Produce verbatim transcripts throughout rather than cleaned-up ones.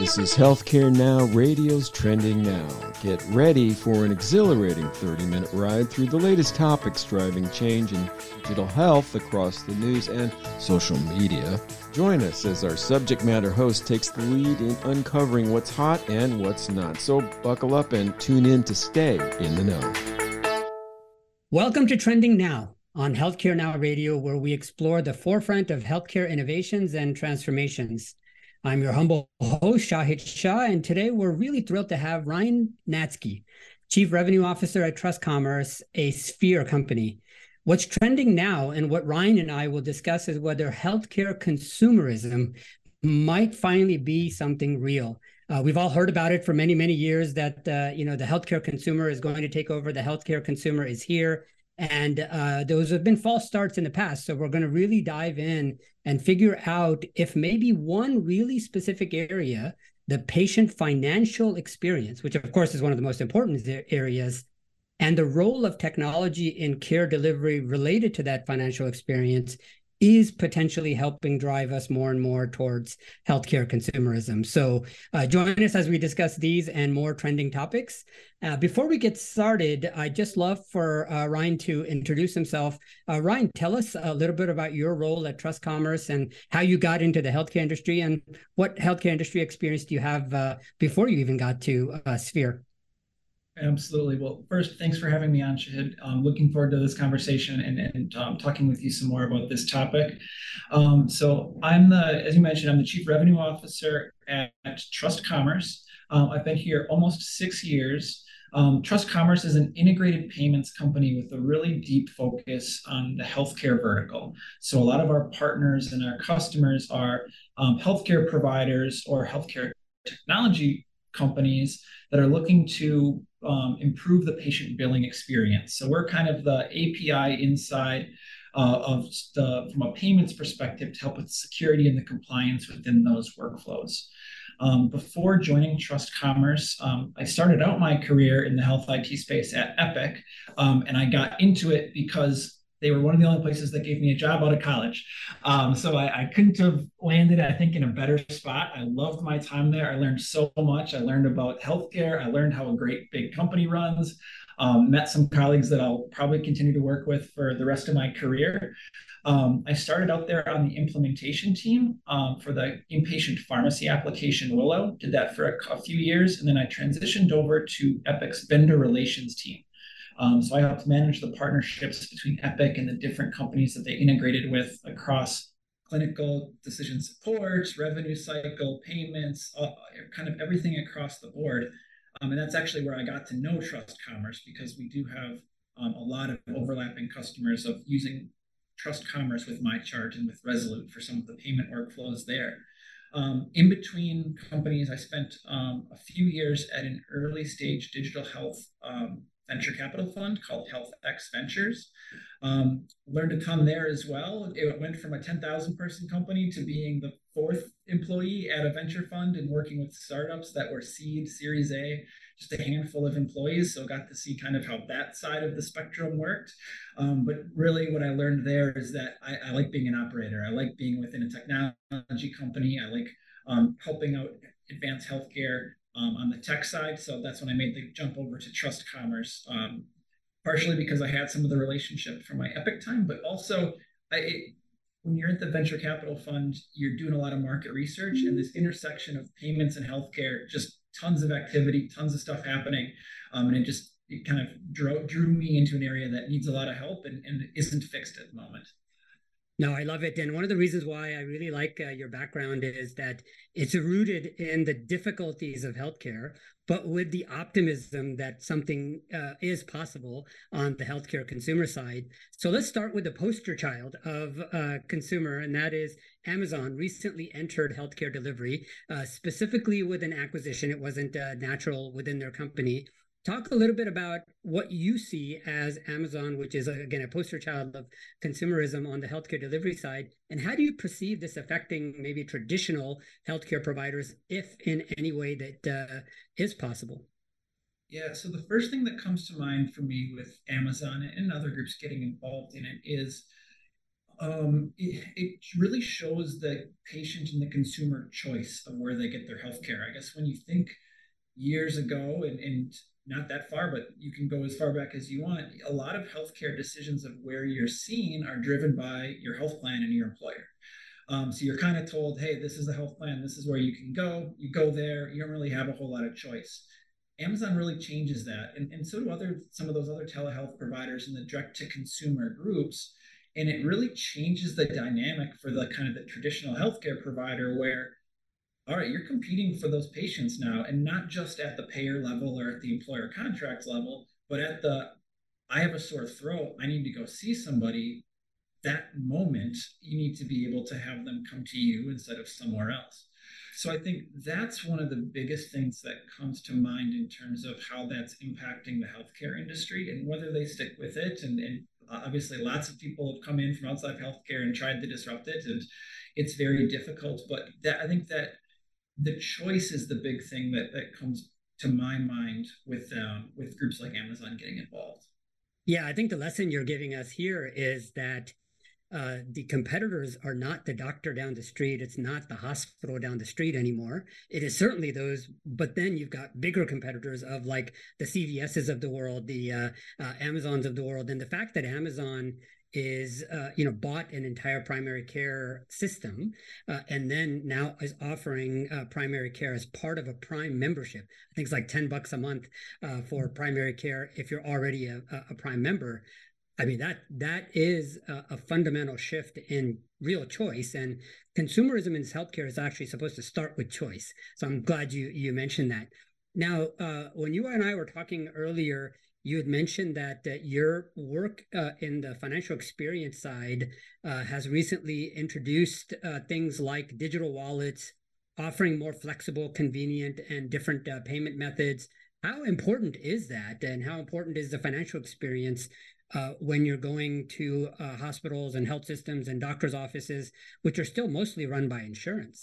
This is Healthcare Now, radio's trending now. Get ready for an exhilarating thirty-minute ride through the latest topics driving change in digital health across the news and social media. Join us as our subject matter host takes the lead in uncovering what's hot and what's not. So buckle up and tune in to stay in the know. Welcome to Trending Now on Healthcare Now Radio, where we explore the forefront of healthcare innovations and transformations. I'm your humble host, Shahid Shah, and today we're really thrilled to have Ryne Natzke, Chief Revenue Officer at TrustCommerce, a Sphere company. What's trending now and what Ryne and I will discuss is whether healthcare consumerism might finally be something real. Uh, we've all heard about it for many, many years that uh, you know the healthcare consumer is going to take over, the healthcare consumer is here. And uh, those have been false starts in the past. So we're going to really dive in and figure out if maybe one really specific area, the patient financial experience, which of course is one of the most important areas, and the role of technology in care delivery related to that financial experience is potentially helping drive us more and more towards healthcare consumerism. So uh, join us as we discuss these and more trending topics. Uh, before we get started, I'd just love for uh, Ryne to introduce himself. Uh, Ryne, tell us a little bit about your role at TrustCommerce and how you got into the healthcare industry and what healthcare industry experience do you have uh, before you even got to uh, Sphere? Absolutely. Well, first, thanks for having me on, Shahid. Um, looking forward to this conversation and, and um, talking with you some more about this topic. Um, so I'm the, as you mentioned, I'm the Chief Revenue Officer at, at TrustCommerce. Um, I've been here almost six years. Um, TrustCommerce is an integrated payments company with a really deep focus on the healthcare vertical. So a lot of our partners and our customers are um, healthcare providers or healthcare technology companies that are looking to Um, improve the patient billing experience. So we're kind of the A P I inside uh, of the, from a payments perspective to help with security and the compliance within those workflows. Um, before joining TrustCommerce, um, I started out my career in the health I T space at Epic, um, and I got into it because they were one of the only places that gave me a job out of college. Um, so I, I couldn't have landed, I think, in a better spot. I loved my time there. I learned so much. I learned about healthcare. I learned how a great big company runs. Um, met some colleagues that I'll probably continue to work with for the rest of my career. Um, I started out there on the implementation team um, for the inpatient pharmacy application Willow. Did that for a, a few years. And then I transitioned over to Epic's vendor relations team. Um, so I helped manage the partnerships between Epic and the different companies that they integrated with across clinical decision support, revenue cycle, payments, uh, kind of everything across the board. Um, and that's actually where I got to know TrustCommerce, because we do have um, a lot of overlapping customers of using TrustCommerce with MyChart and with Resolute for some of the payment workflows there. Um, in between companies, I spent um, a few years at an early stage digital health um, venture capital fund called Health X Ventures. Um, learned a ton there as well. It went from a ten thousand person company to being the fourth employee at a venture fund and working with startups that were seed, series A, just a handful of employees. So got to see kind of how that side of the spectrum worked. Um, but really what I learned there is that I, I like being an operator. I like being within a technology company. I like um, helping out advanced healthcare Um, on the tech side. So that's when I made the jump over to TrustCommerce, um, partially because I had some of the relationship from my Epic time, but also I, it, when you're at the venture capital fund, you're doing a lot of market research, and this intersection of payments and healthcare, just tons of activity, tons of stuff happening. Um, and it just it kind of drew, drew me into an area that needs a lot of help and, and isn't fixed at the moment. No, I love it. And one of the reasons why I really like uh, your background is that it's rooted in the difficulties of healthcare, but with the optimism that something uh, is possible on the healthcare consumer side. So let's start with the poster child of uh, consumer, and that is Amazon recently entered healthcare delivery, uh, specifically with an acquisition. It wasn't uh, natural within their company. Talk a little bit about what you see as Amazon, which is, again, a poster child of consumerism on the healthcare delivery side, and how do you perceive this affecting maybe traditional healthcare providers, if in any way that uh, is possible? Yeah, so the first thing that comes to mind for me with Amazon and other groups getting involved in it is Um, it, it really shows the patient and the consumer choice of where they get their healthcare. I guess when you think years ago, and, and not that far, but you can go as far back as you want, a lot of healthcare decisions of where you're seen are driven by your health plan and your employer. Um, so you're kind of told, hey, this is the health plan, this is where you can go, you go there, you don't really have a whole lot of choice. Amazon really changes that, and, and so do other some of those other telehealth providers in the direct-to-consumer groups. And it really changes the dynamic for the kind of the traditional healthcare provider where, all right, you're competing for those patients now, and not just at the payer level or at the employer contract level, but at the, I have a sore throat, I need to go see somebody. That moment, you need to be able to have them come to you instead of somewhere else. So I think that's one of the biggest things that comes to mind in terms of how that's impacting the healthcare industry and whether they stick with it. And, and obviously, lots of people have come in from outside healthcare and tried to disrupt it, and it's very difficult. But that, I think that the choice is the big thing that, that comes to my mind with, um, with groups like Amazon getting involved. Yeah, I think the lesson you're giving us here is that Uh, the competitors are not the doctor down the street. It's not the hospital down the street anymore. It is certainly those, but then you've got bigger competitors of like the C V Ses of the world, the uh, uh, Amazons of the world. And the fact that Amazon is, uh, you know, bought an entire primary care system uh, and then now is offering uh, primary care as part of a Prime membership. I think it's like ten bucks a month uh, for primary care if you're already a, a Prime member. I mean, that that is a, a fundamental shift in real choice, and consumerism in healthcare is actually supposed to start with choice. So I'm glad you you mentioned that. Now, uh, when you and I were talking earlier, you had mentioned that uh, your work uh, in the financial experience side uh, has recently introduced uh, things like digital wallets, offering more flexible, convenient, and different uh, payment methods. How important is that, and how important is the financial experience Uh, when you're going to uh, hospitals and health systems and doctors' offices, which are still mostly run by insurance?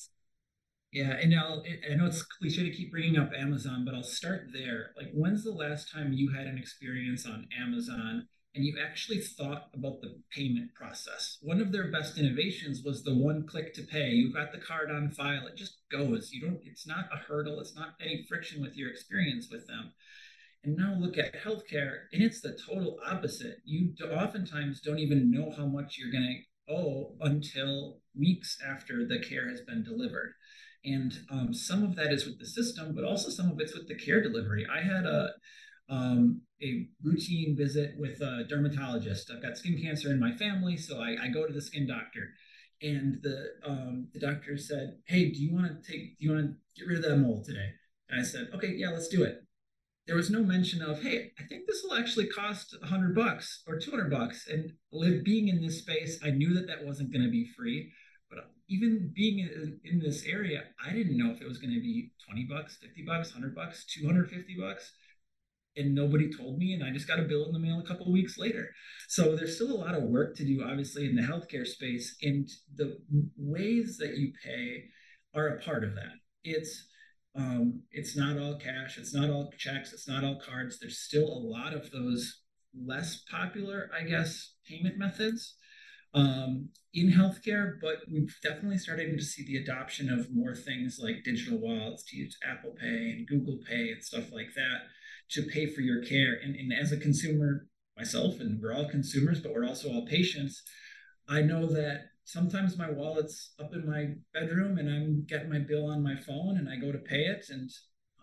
Yeah, and I'll, I know it's cliche to keep bringing up Amazon, but I'll start there. Like, when's the last time you had an experience on Amazon and you actually thought about the payment process? One of their best innovations was the one click to pay. You've got the card on file. It just goes. You don't. It's not a hurdle. It's not any friction with your experience with them. And now look at healthcare, and it's the total opposite. You oftentimes don't even know how much you're going to owe until weeks after the care has been delivered. And um, some of that is with the system, but also some of it's with the care delivery. I had a, um, a routine visit with a dermatologist. I've got skin cancer in my family, so I, I go to the skin doctor. And the, um, the doctor said, hey, do you want to take, do you want to get rid of that mole today? And I said, okay, yeah, let's do it. There was no mention of, hey, I think this will actually cost a hundred bucks or two hundred bucks. And live, being in this space, I knew that that wasn't going to be free. But even being in, in this area, I didn't know if it was going to be twenty bucks, fifty bucks, a hundred bucks, two hundred fifty bucks. And nobody told me. And I just got a bill in the mail a couple of weeks later. So there's still a lot of work to do, obviously, in the healthcare space. And the ways that you pay are a part of that. It's Um, it's not all cash, it's not all checks, it's not all cards. There's still a lot of those less popular, I guess, payment methods um, in healthcare, but we've definitely started to see the adoption of more things like digital wallets, to use Apple Pay and Google Pay and stuff like that to pay for your care. And, and as a consumer myself, and we're all consumers, but we're also all patients, I know that sometimes my wallet's up in my bedroom and I'm getting my bill on my phone and I go to pay it and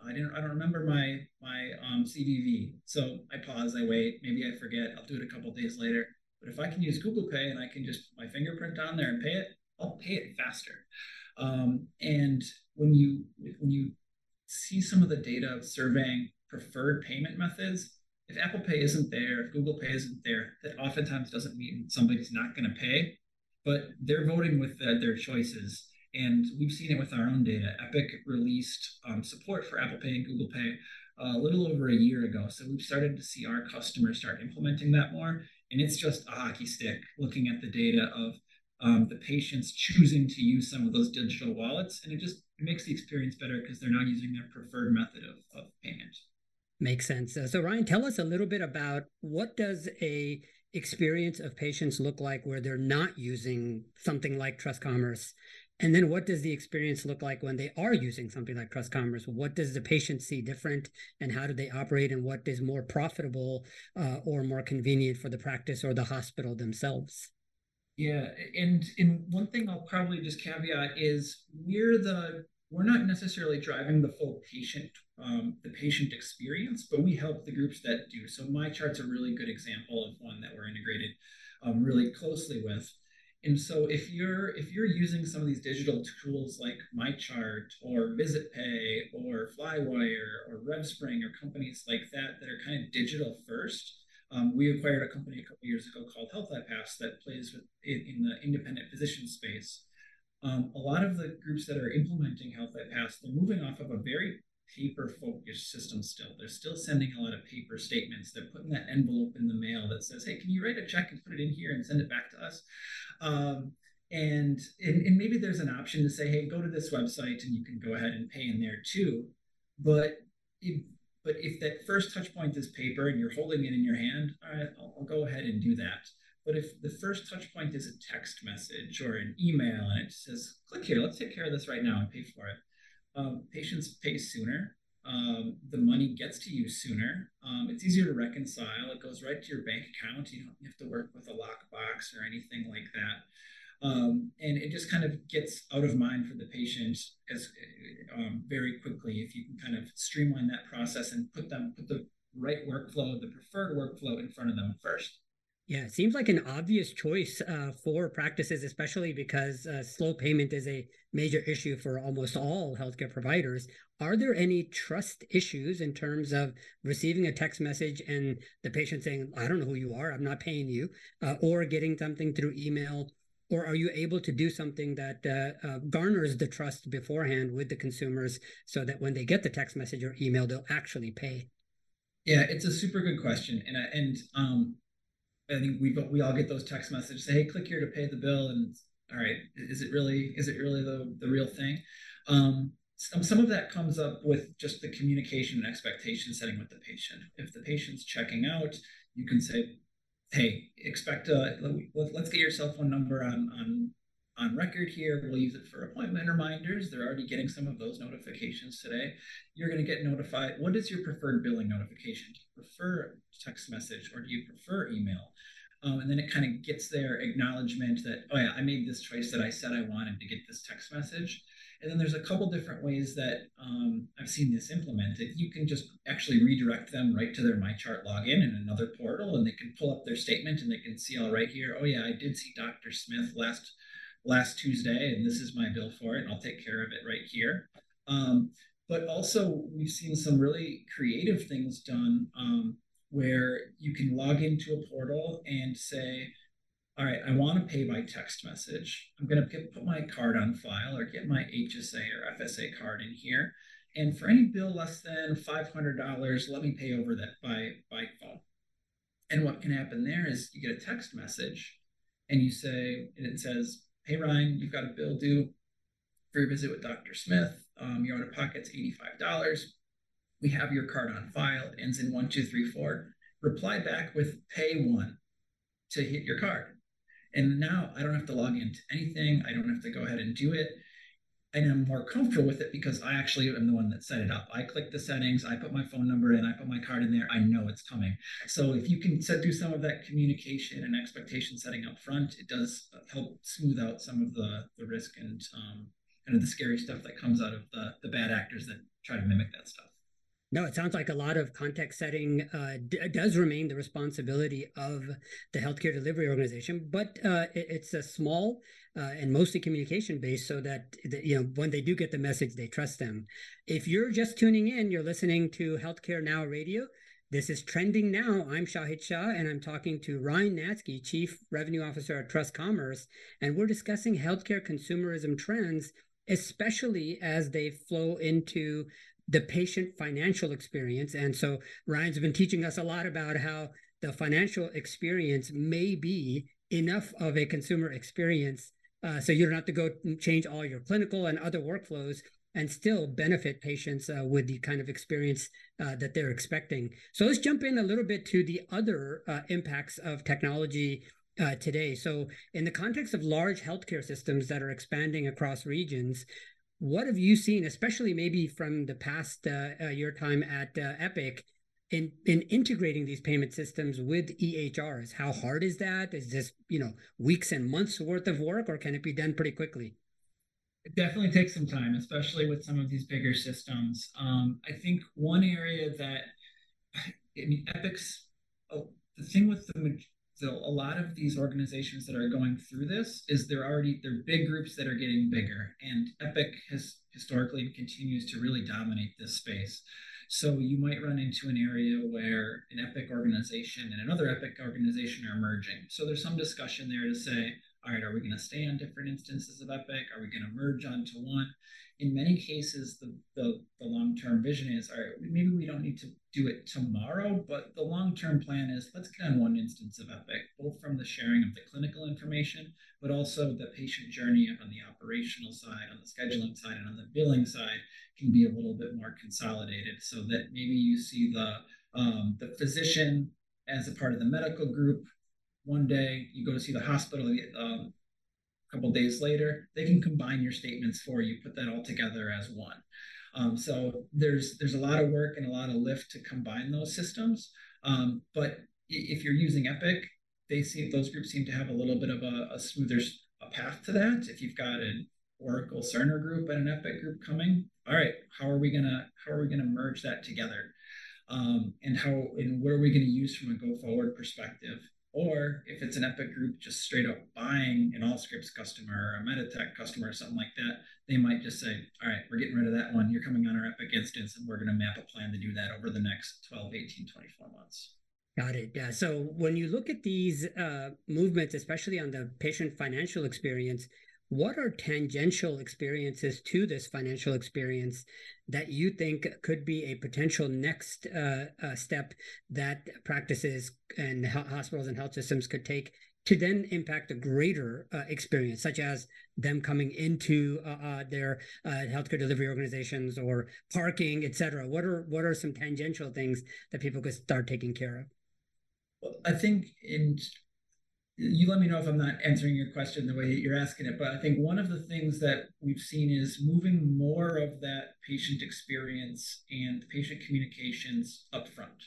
I didn't I don't remember my my um, C V V. So I pause, I wait, maybe I forget, I'll do it a couple of days later. But if I can use Google Pay and I can just put my fingerprint on there and pay it, I'll pay it faster. Um, and when you when you see some of the data of surveying preferred payment methods, if Apple Pay isn't there, if Google Pay isn't there, that oftentimes doesn't mean somebody's not going to pay. But they're voting with the, their choices. And we've seen it with our own data. Epic released um, support for Apple Pay and Google Pay uh, a little over a year ago. So we've started to see our customers start implementing that more. And it's just a hockey stick looking at the data of um, the patients choosing to use some of those digital wallets. And it just makes the experience better because they're now using their preferred method of, of payment. Makes sense. So Ryne, tell us a little bit about what does a experience of patients look like where they're not using something like TrustCommerce? And then what does the experience look like when they are using something like TrustCommerce? What does the patient see different, and how do they operate, and what is more profitable uh, or more convenient for the practice or the hospital themselves? Yeah, and and one thing I'll probably just caveat is we're the we're not necessarily driving the full patient um, the patient experience, but we help the groups that do. So MyChart's a really good example of one that we're integrated um, really closely with. And so if you're if you're using some of these digital tools like MyChart or VisitPay or Flywire or RevSpring or companies like that that are kind of digital first, um, we acquired a company a couple years ago called Health iPass that plays with in, in the independent physician space. Um, a lot of the groups that are implementing Health iPass, they're moving off of a very paper-focused system still. They're still sending a lot of paper statements. They're putting that envelope in the mail that says, hey, can you write a check and put it in here and send it back to us? Um, and, and, and maybe there's an option to say, hey, go to this website and you can go ahead and pay in there too. But if, but if that first touch point is paper and you're holding it in your hand, all right, I'll, I'll go ahead and do that. But if the first touch point is a text message or an email and it says, click here, let's take care of this right now and pay for it. Um, patients pay sooner. Um, the money gets to you sooner. Um, it's easier to reconcile. It goes right to your bank account. You don't have to work with a lockbox or anything like that. Um, and it just kind of gets out of mind for the patient as um, very quickly if you can kind of streamline that process and put them put the right workflow, the preferred workflow in front of them first. Yeah, it seems like an obvious choice uh, for practices, especially because uh, slow payment is a major issue for almost all healthcare providers. Are there any trust issues in terms of receiving a text message and the patient saying, I don't know who you are, I'm not paying you, uh, or getting something through email? Or are you able to do something that uh, uh, garners the trust beforehand with the consumers so that when they get the text message or email, they'll actually pay? Yeah, it's a super good question. And, and um. I think we we all get those text messages, say, hey, click here to pay the bill. And all right, is it really, is it really the, the real thing? Um, some, some of that comes up with just the communication and expectation setting with the patient. If the patient's checking out, you can say, hey, expect a, let, let's get your cell phone number on, on, on record here. We'll use it for appointment reminders. They're already getting some of those notifications today. You're going to get notified. What is your preferred billing notification? Do you prefer text message or do you prefer email? Um, and then it kind of gets their acknowledgement that, oh yeah, I made this choice that I said I wanted to get this text message. And then there's a couple different ways that um, I've seen this implemented. You can just actually redirect them right to their MyChart login in another portal, and they can pull up their statement and they can see, all right, here, oh yeah, I did see Doctor Smith last last Tuesday, and this is my bill for it, and I'll take care of it right here. Um, but also, we've seen some really creative things done um, where you can log into a portal and say, all right, I want to pay by text message. I'm going to put my card on file or get my H S A or F S A card in here. And for any bill less than five hundred dollars, let me pay over that by, by phone. And what can happen there is you get a text message, and you say, and it says, hey, Ryne, you've got a bill due for your visit with Doctor Smith. Um, your out-of-pocket's eighty-five dollars. We have your card on file. It ends in one two three four. Reply back with pay one to hit your card. And now I don't have to log into anything. I don't have to go ahead and do it. And I'm more comfortable with it because I actually am the one that set it up. I click the settings, I put my phone number in, I put my card in there, I know it's coming. So if you can set, do some of that communication and expectation setting up front, it does help smooth out some of the, the risk and um, kind of the scary stuff that comes out of the, the bad actors that try to mimic that stuff. No, it sounds like a lot of context setting uh, d does remain the responsibility of the healthcare delivery organization, but uh, it, it's a small uh, and mostly communication-based, so that the, you know when they do get the message, they trust them. If you're just tuning in, you're listening to Healthcare Now Radio. This is Trending Now. I'm Shahid Shah, and I'm talking to Ryne Natzke, Chief Revenue Officer at TrustCommerce, and we're discussing healthcare consumerism trends, especially as they flow into the patient financial experience. And so Ryan's been teaching us a lot about how the financial experience may be enough of a consumer experience Uh, so you don't have to go change all your clinical and other workflows and still benefit patients uh, with the kind of experience uh, that they're expecting. So let's jump in a little bit to the other uh, impacts of technology uh, today. So in the context of large healthcare systems that are expanding across regions, what have you seen, especially maybe from the past uh, uh, your time at uh, Epic, in, in integrating these payment systems with E H Rs? How hard is that? Is this, you know, weeks and months worth of work, or can it be done pretty quickly? It definitely takes some time, especially with some of these bigger systems. Um, I think one area that, I mean, Epic's, oh, the thing with the, the, a lot of these organizations that are going through this is they're already, they're big groups that are getting bigger, and Epic has historically and continues to really dominate this space. So you might run into an area where an Epic organization and another Epic organization are merging. So there's some discussion there to say, all right, are we going to stay on different instances of Epic? Are we going to merge onto one? In many cases, the, the, the long-term vision is, all right, maybe we don't need to do it tomorrow, but the long-term plan is let's get on one instance of Epic, both from the sharing of the clinical information, but also the patient journey on the operational side, on the scheduling side, and on the billing side can be a little bit more consolidated so that maybe you see the, um, the physician as a part of the medical group. One day you go to see the hospital, um, a couple of days later, they can combine your statements for you, put that all together as one. Um, so there's there's a lot of work and a lot of lift to combine those systems. Um, but if you're using Epic, they see those groups seem to have a little bit of a, a smoother a path to that. If you've got an Oracle Cerner group and an Epic group coming, all right, how are we gonna how are we gonna merge that together? Um, and how and what are we gonna use from a go forward perspective? Or if it's an Epic group just straight up buying an Allscripts customer or a Meditech customer or something like that, they might just say, all right, we're getting rid of that one. You're coming on our Epic instance, and we're going to map a plan to do that over the next twelve, eighteen, twenty-four months. Got it. Uh, so when you look at these uh, movements, especially on the patient financial experience, what are tangential experiences to this financial experience that you think could be a potential next uh, uh, step that practices and hospitals and health systems could take to then impact a greater uh, experience, such as them coming into uh, uh, their uh, healthcare delivery organizations or parking, et cetera? What are, what are some tangential things that people could start taking care of? Well, I think in... You let me know if I'm not answering your question the way that you're asking it, but I think one of the things that we've seen is moving more of that patient experience and patient communications upfront.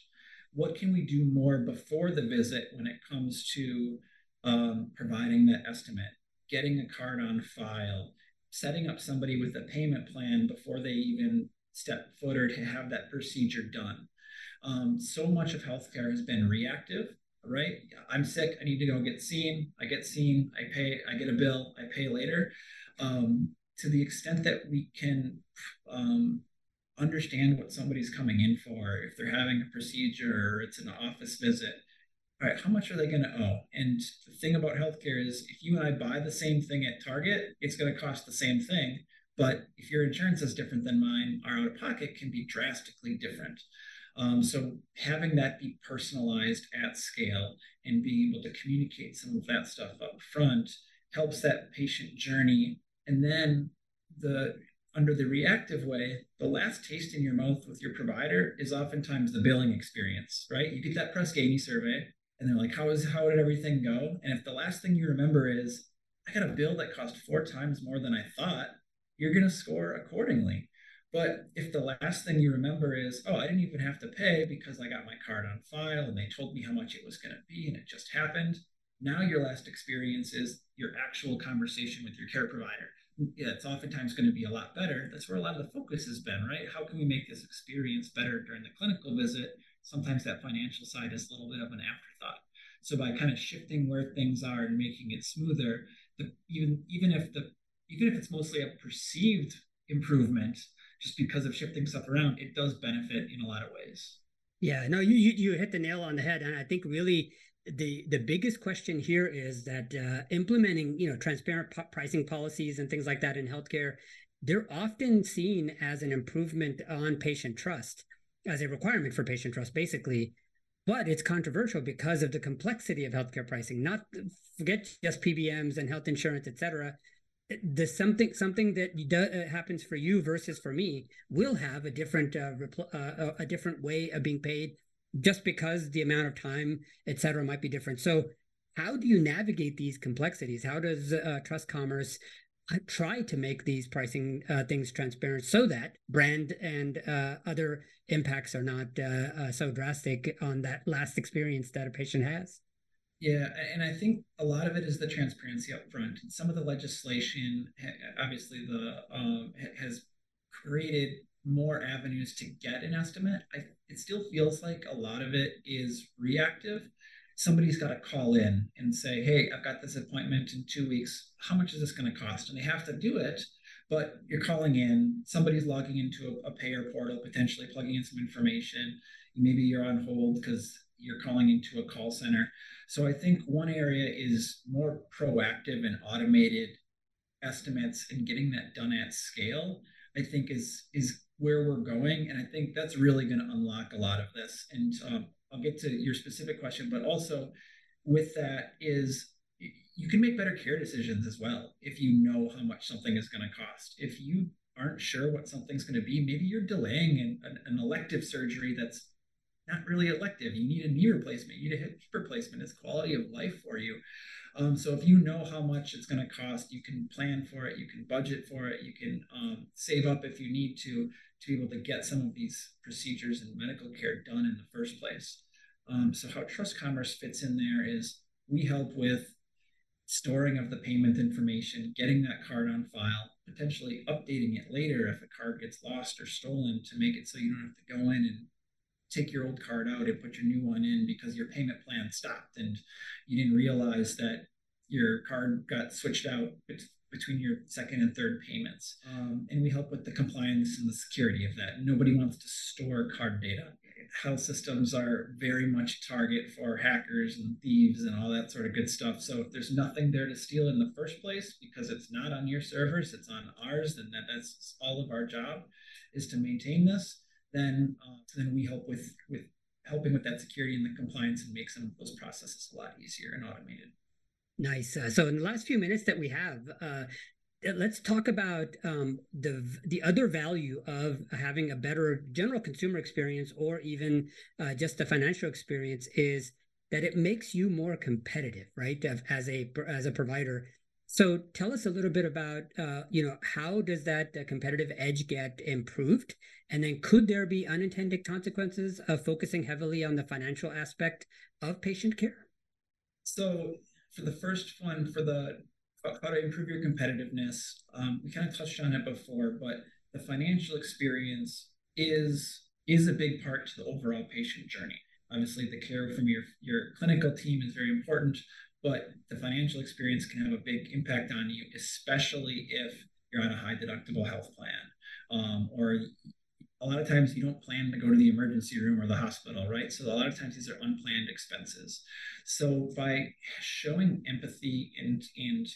What can we do more before the visit when it comes to um, providing that estimate, getting a card on file, setting up somebody with a payment plan before they even step foot or to have that procedure done? Um, so much of healthcare has been reactive. Right? I'm sick. I need to go get seen. I get seen. I pay. I get a bill. I pay later. Um, to the extent that we can um, understand what somebody's coming in for, if they're having a procedure or it's an office visit, all right, how much are they going to owe? And the thing about healthcare is if you and I buy the same thing at Target, it's going to cost the same thing. But if your insurance is different than mine, our out-of-pocket can be drastically different. Um, so having that be personalized at scale and being able to communicate some of that stuff up front helps that patient journey. And then the under the reactive way, the last taste in your mouth with your provider is oftentimes the billing experience, right? You get that Press Ganey survey and they're like, how is how did everything go? And if the last thing you remember is, I got a bill that cost four times more than I thought, you're going to score accordingly. But if the last thing you remember is, oh, I didn't even have to pay because I got my card on file and they told me how much it was going to be and it just happened, now your last experience is your actual conversation with your care provider. Yeah, it's oftentimes going to be a lot better. That's where a lot of the focus has been, right? How can we make this experience better during the clinical visit? Sometimes that financial side is a little bit of an afterthought. So by kind of shifting where things are and making it smoother, the, even, even, if the, even if it's mostly a perceived improvement, just because of shifting stuff around, it does benefit in a lot of ways. Yeah, no, you you, you hit the nail on the head. And I think really the, the biggest question here is that uh, implementing, you know, transparent p- pricing policies and things like that in healthcare, they're often seen as an improvement on patient trust, as a requirement for patient trust, basically. But it's controversial because of the complexity of healthcare pricing. Not forget just P B Ms and health insurance, et cetera. The something something that do, uh, happens for you versus for me will have a different uh, repl- uh, a different way of being paid, just because the amount of time, et cetera, might be different. So how do you navigate these complexities? How does uh, TrustCommerce try to make these pricing uh, things transparent so that brand and uh, other impacts are not uh, uh, so drastic on that last experience that a patient has? Yeah, and I think a lot of it is the transparency up front. Some of the legislation, obviously, the um, has created more avenues to get an estimate. I, it still feels like a lot of it is reactive. Somebody's got to call in and say, hey, I've got this appointment in two weeks. How much is this going to cost? And they have to do it, but you're calling in. Somebody's logging into a, a payer portal, potentially plugging in some information. Maybe you're on hold because you're calling into a call center. So I think one area is more proactive and automated estimates and getting that done at scale, I think is is where we're going. And I think that's really going to unlock a lot of this. And um, I'll get to your specific question, but also with that is you can make better care decisions as well if you know how much something is going to cost. If you aren't sure what something's going to be, maybe you're delaying an, an, an elective surgery that's not really elective. You need a knee replacement, you need a hip replacement. It's quality of life for you. Um, so if you know how much it's going to cost, you can plan for it, you can budget for it, you can um, save up if you need to, to be able to get some of these procedures and medical care done in the first place. Um, so how TrustCommerce fits in there is we help with storing of the payment information, getting that card on file, potentially updating it later if a card gets lost or stolen to make it so you don't have to go in and take your old card out and put your new one in because your payment plan stopped and you didn't realize that your card got switched out bet- between your second and third payments. Um, and we help with the compliance and the security of that. Nobody wants to store card data. Health systems are very much a target for hackers and thieves and all that sort of good stuff. So if there's nothing there to steal in the first place, because it's not on your servers, it's on ours, then that, that's all of our job is to maintain this. Then, uh, then we help with, with helping with that security and the compliance and make some of those processes a lot easier and automated. Nice. Uh, so in the last few minutes that we have, uh, let's talk about um, the the other value of having a better general consumer experience, or even uh, just the financial experience, is that it makes you more competitive, right? As a as a provider. So tell us a little bit about, uh, you know, how does that uh, competitive edge get improved? And then could there be unintended consequences of focusing heavily on the financial aspect of patient care? So for the first one, for the how to improve your competitiveness, um, we kind of touched on it before, but the financial experience is, is a big part to the overall patient journey. Obviously, the care from your, your clinical team is very important, but the financial experience can have a big impact on you, especially if you're on a high deductible health plan. Um, or a lot of times you don't plan to go to the emergency room or the hospital, right? So a lot of times these are unplanned expenses. So by showing empathy and, and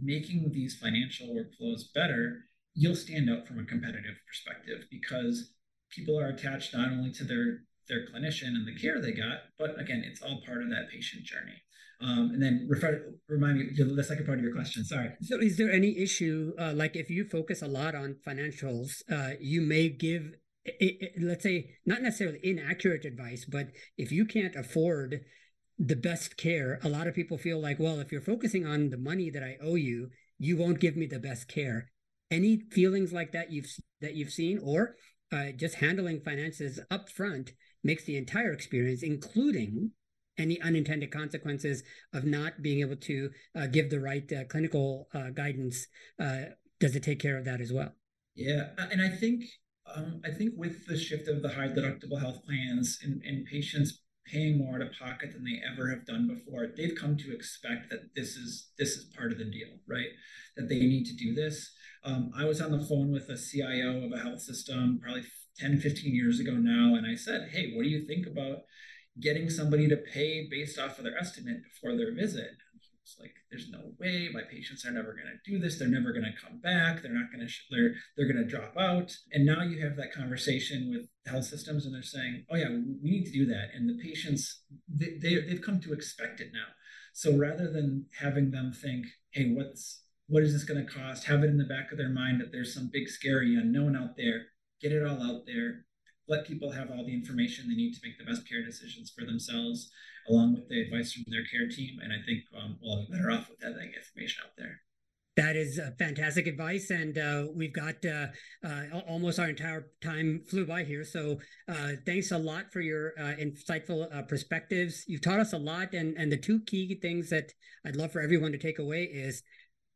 making these financial workflows better, you'll stand out from a competitive perspective because people are attached not only to their their clinician and the care they got, but again, it's all part of that patient journey. Um, and then refer, remind me, the second part of your question, sorry. So is there any issue, uh, like if you focus a lot on financials, uh, you may give, it, it, let's say, not necessarily inaccurate advice, but if you can't afford the best care, a lot of people feel like, well, if you're focusing on the money that I owe you, you won't give me the best care. Any feelings like that you've that you've seen, or uh, just handling finances up front makes the entire experience, including any unintended consequences of not being able to uh, give the right uh, clinical uh, guidance, uh, does it take care of that as well? Yeah, and I think um, I think with the shift of the high deductible health plans and, and patients paying more out of pocket than they ever have done before, they've come to expect that this is this is part of the deal, right? That they need to do this. Um, I was on the phone with a C I O of a health system probably ten, fifteen years ago now, and I said, "Hey, what do you think about getting somebody to pay based off of their estimate before their visit?" It's like, there's no way my patients are never going to do this. They're never going to come back. They're not going to, sh- they're, they're going to drop out. And now you have that conversation with health systems and they're saying, oh yeah, we need to do that. And the patients, they, they, they've come to expect it now. So rather than having them think, hey, what's, what is this going to cost? Have it in the back of their mind that there's some big, scary unknown out there. Get it all out there. Let people have all the information they need to make the best care decisions for themselves, along with the advice from their care team. And I think um, we'll be better off with having information out there. That is uh, fantastic advice. And uh, we've got uh, uh, almost our entire time flew by here. So uh, thanks a lot for your uh, insightful uh, perspectives. You've taught us a lot. And, and the two key things that I'd love for everyone to take away is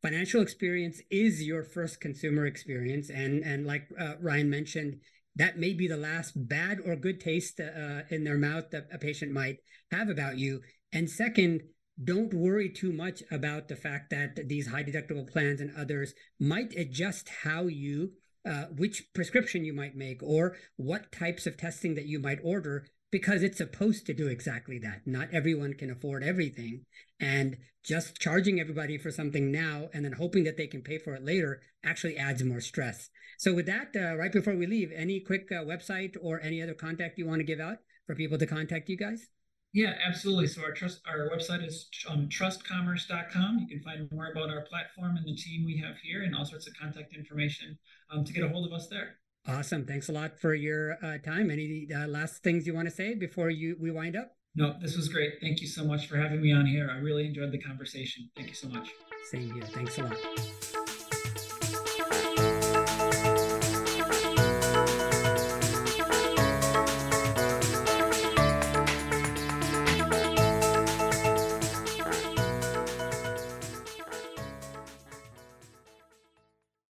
financial experience is your first consumer experience. And, and like uh, Ryne mentioned, that may be the last bad or good taste uh, in their mouth that a patient might have about you. And second, don't worry too much about the fact that these high deductible plans and others might adjust how you, uh, which prescription you might make or what types of testing that you might order, because it's supposed to do exactly that. Not everyone can afford everything. And just charging everybody for something now and then hoping that they can pay for it later actually adds more stress. So with that, uh, right before we leave, any quick uh, website or any other contact you want to give out for people to contact you guys? Yeah, absolutely. So our trust, our website is um, trust commerce dot com. You can find more about our platform and the team we have here and all sorts of contact information um, to get a hold of us there. Awesome. Thanks a lot for your uh, time. Any uh, last things you want to say before you we wind up? No, this was great. Thank you so much for having me on here. I really enjoyed the conversation. Thank you so much. Same here. Thanks a lot.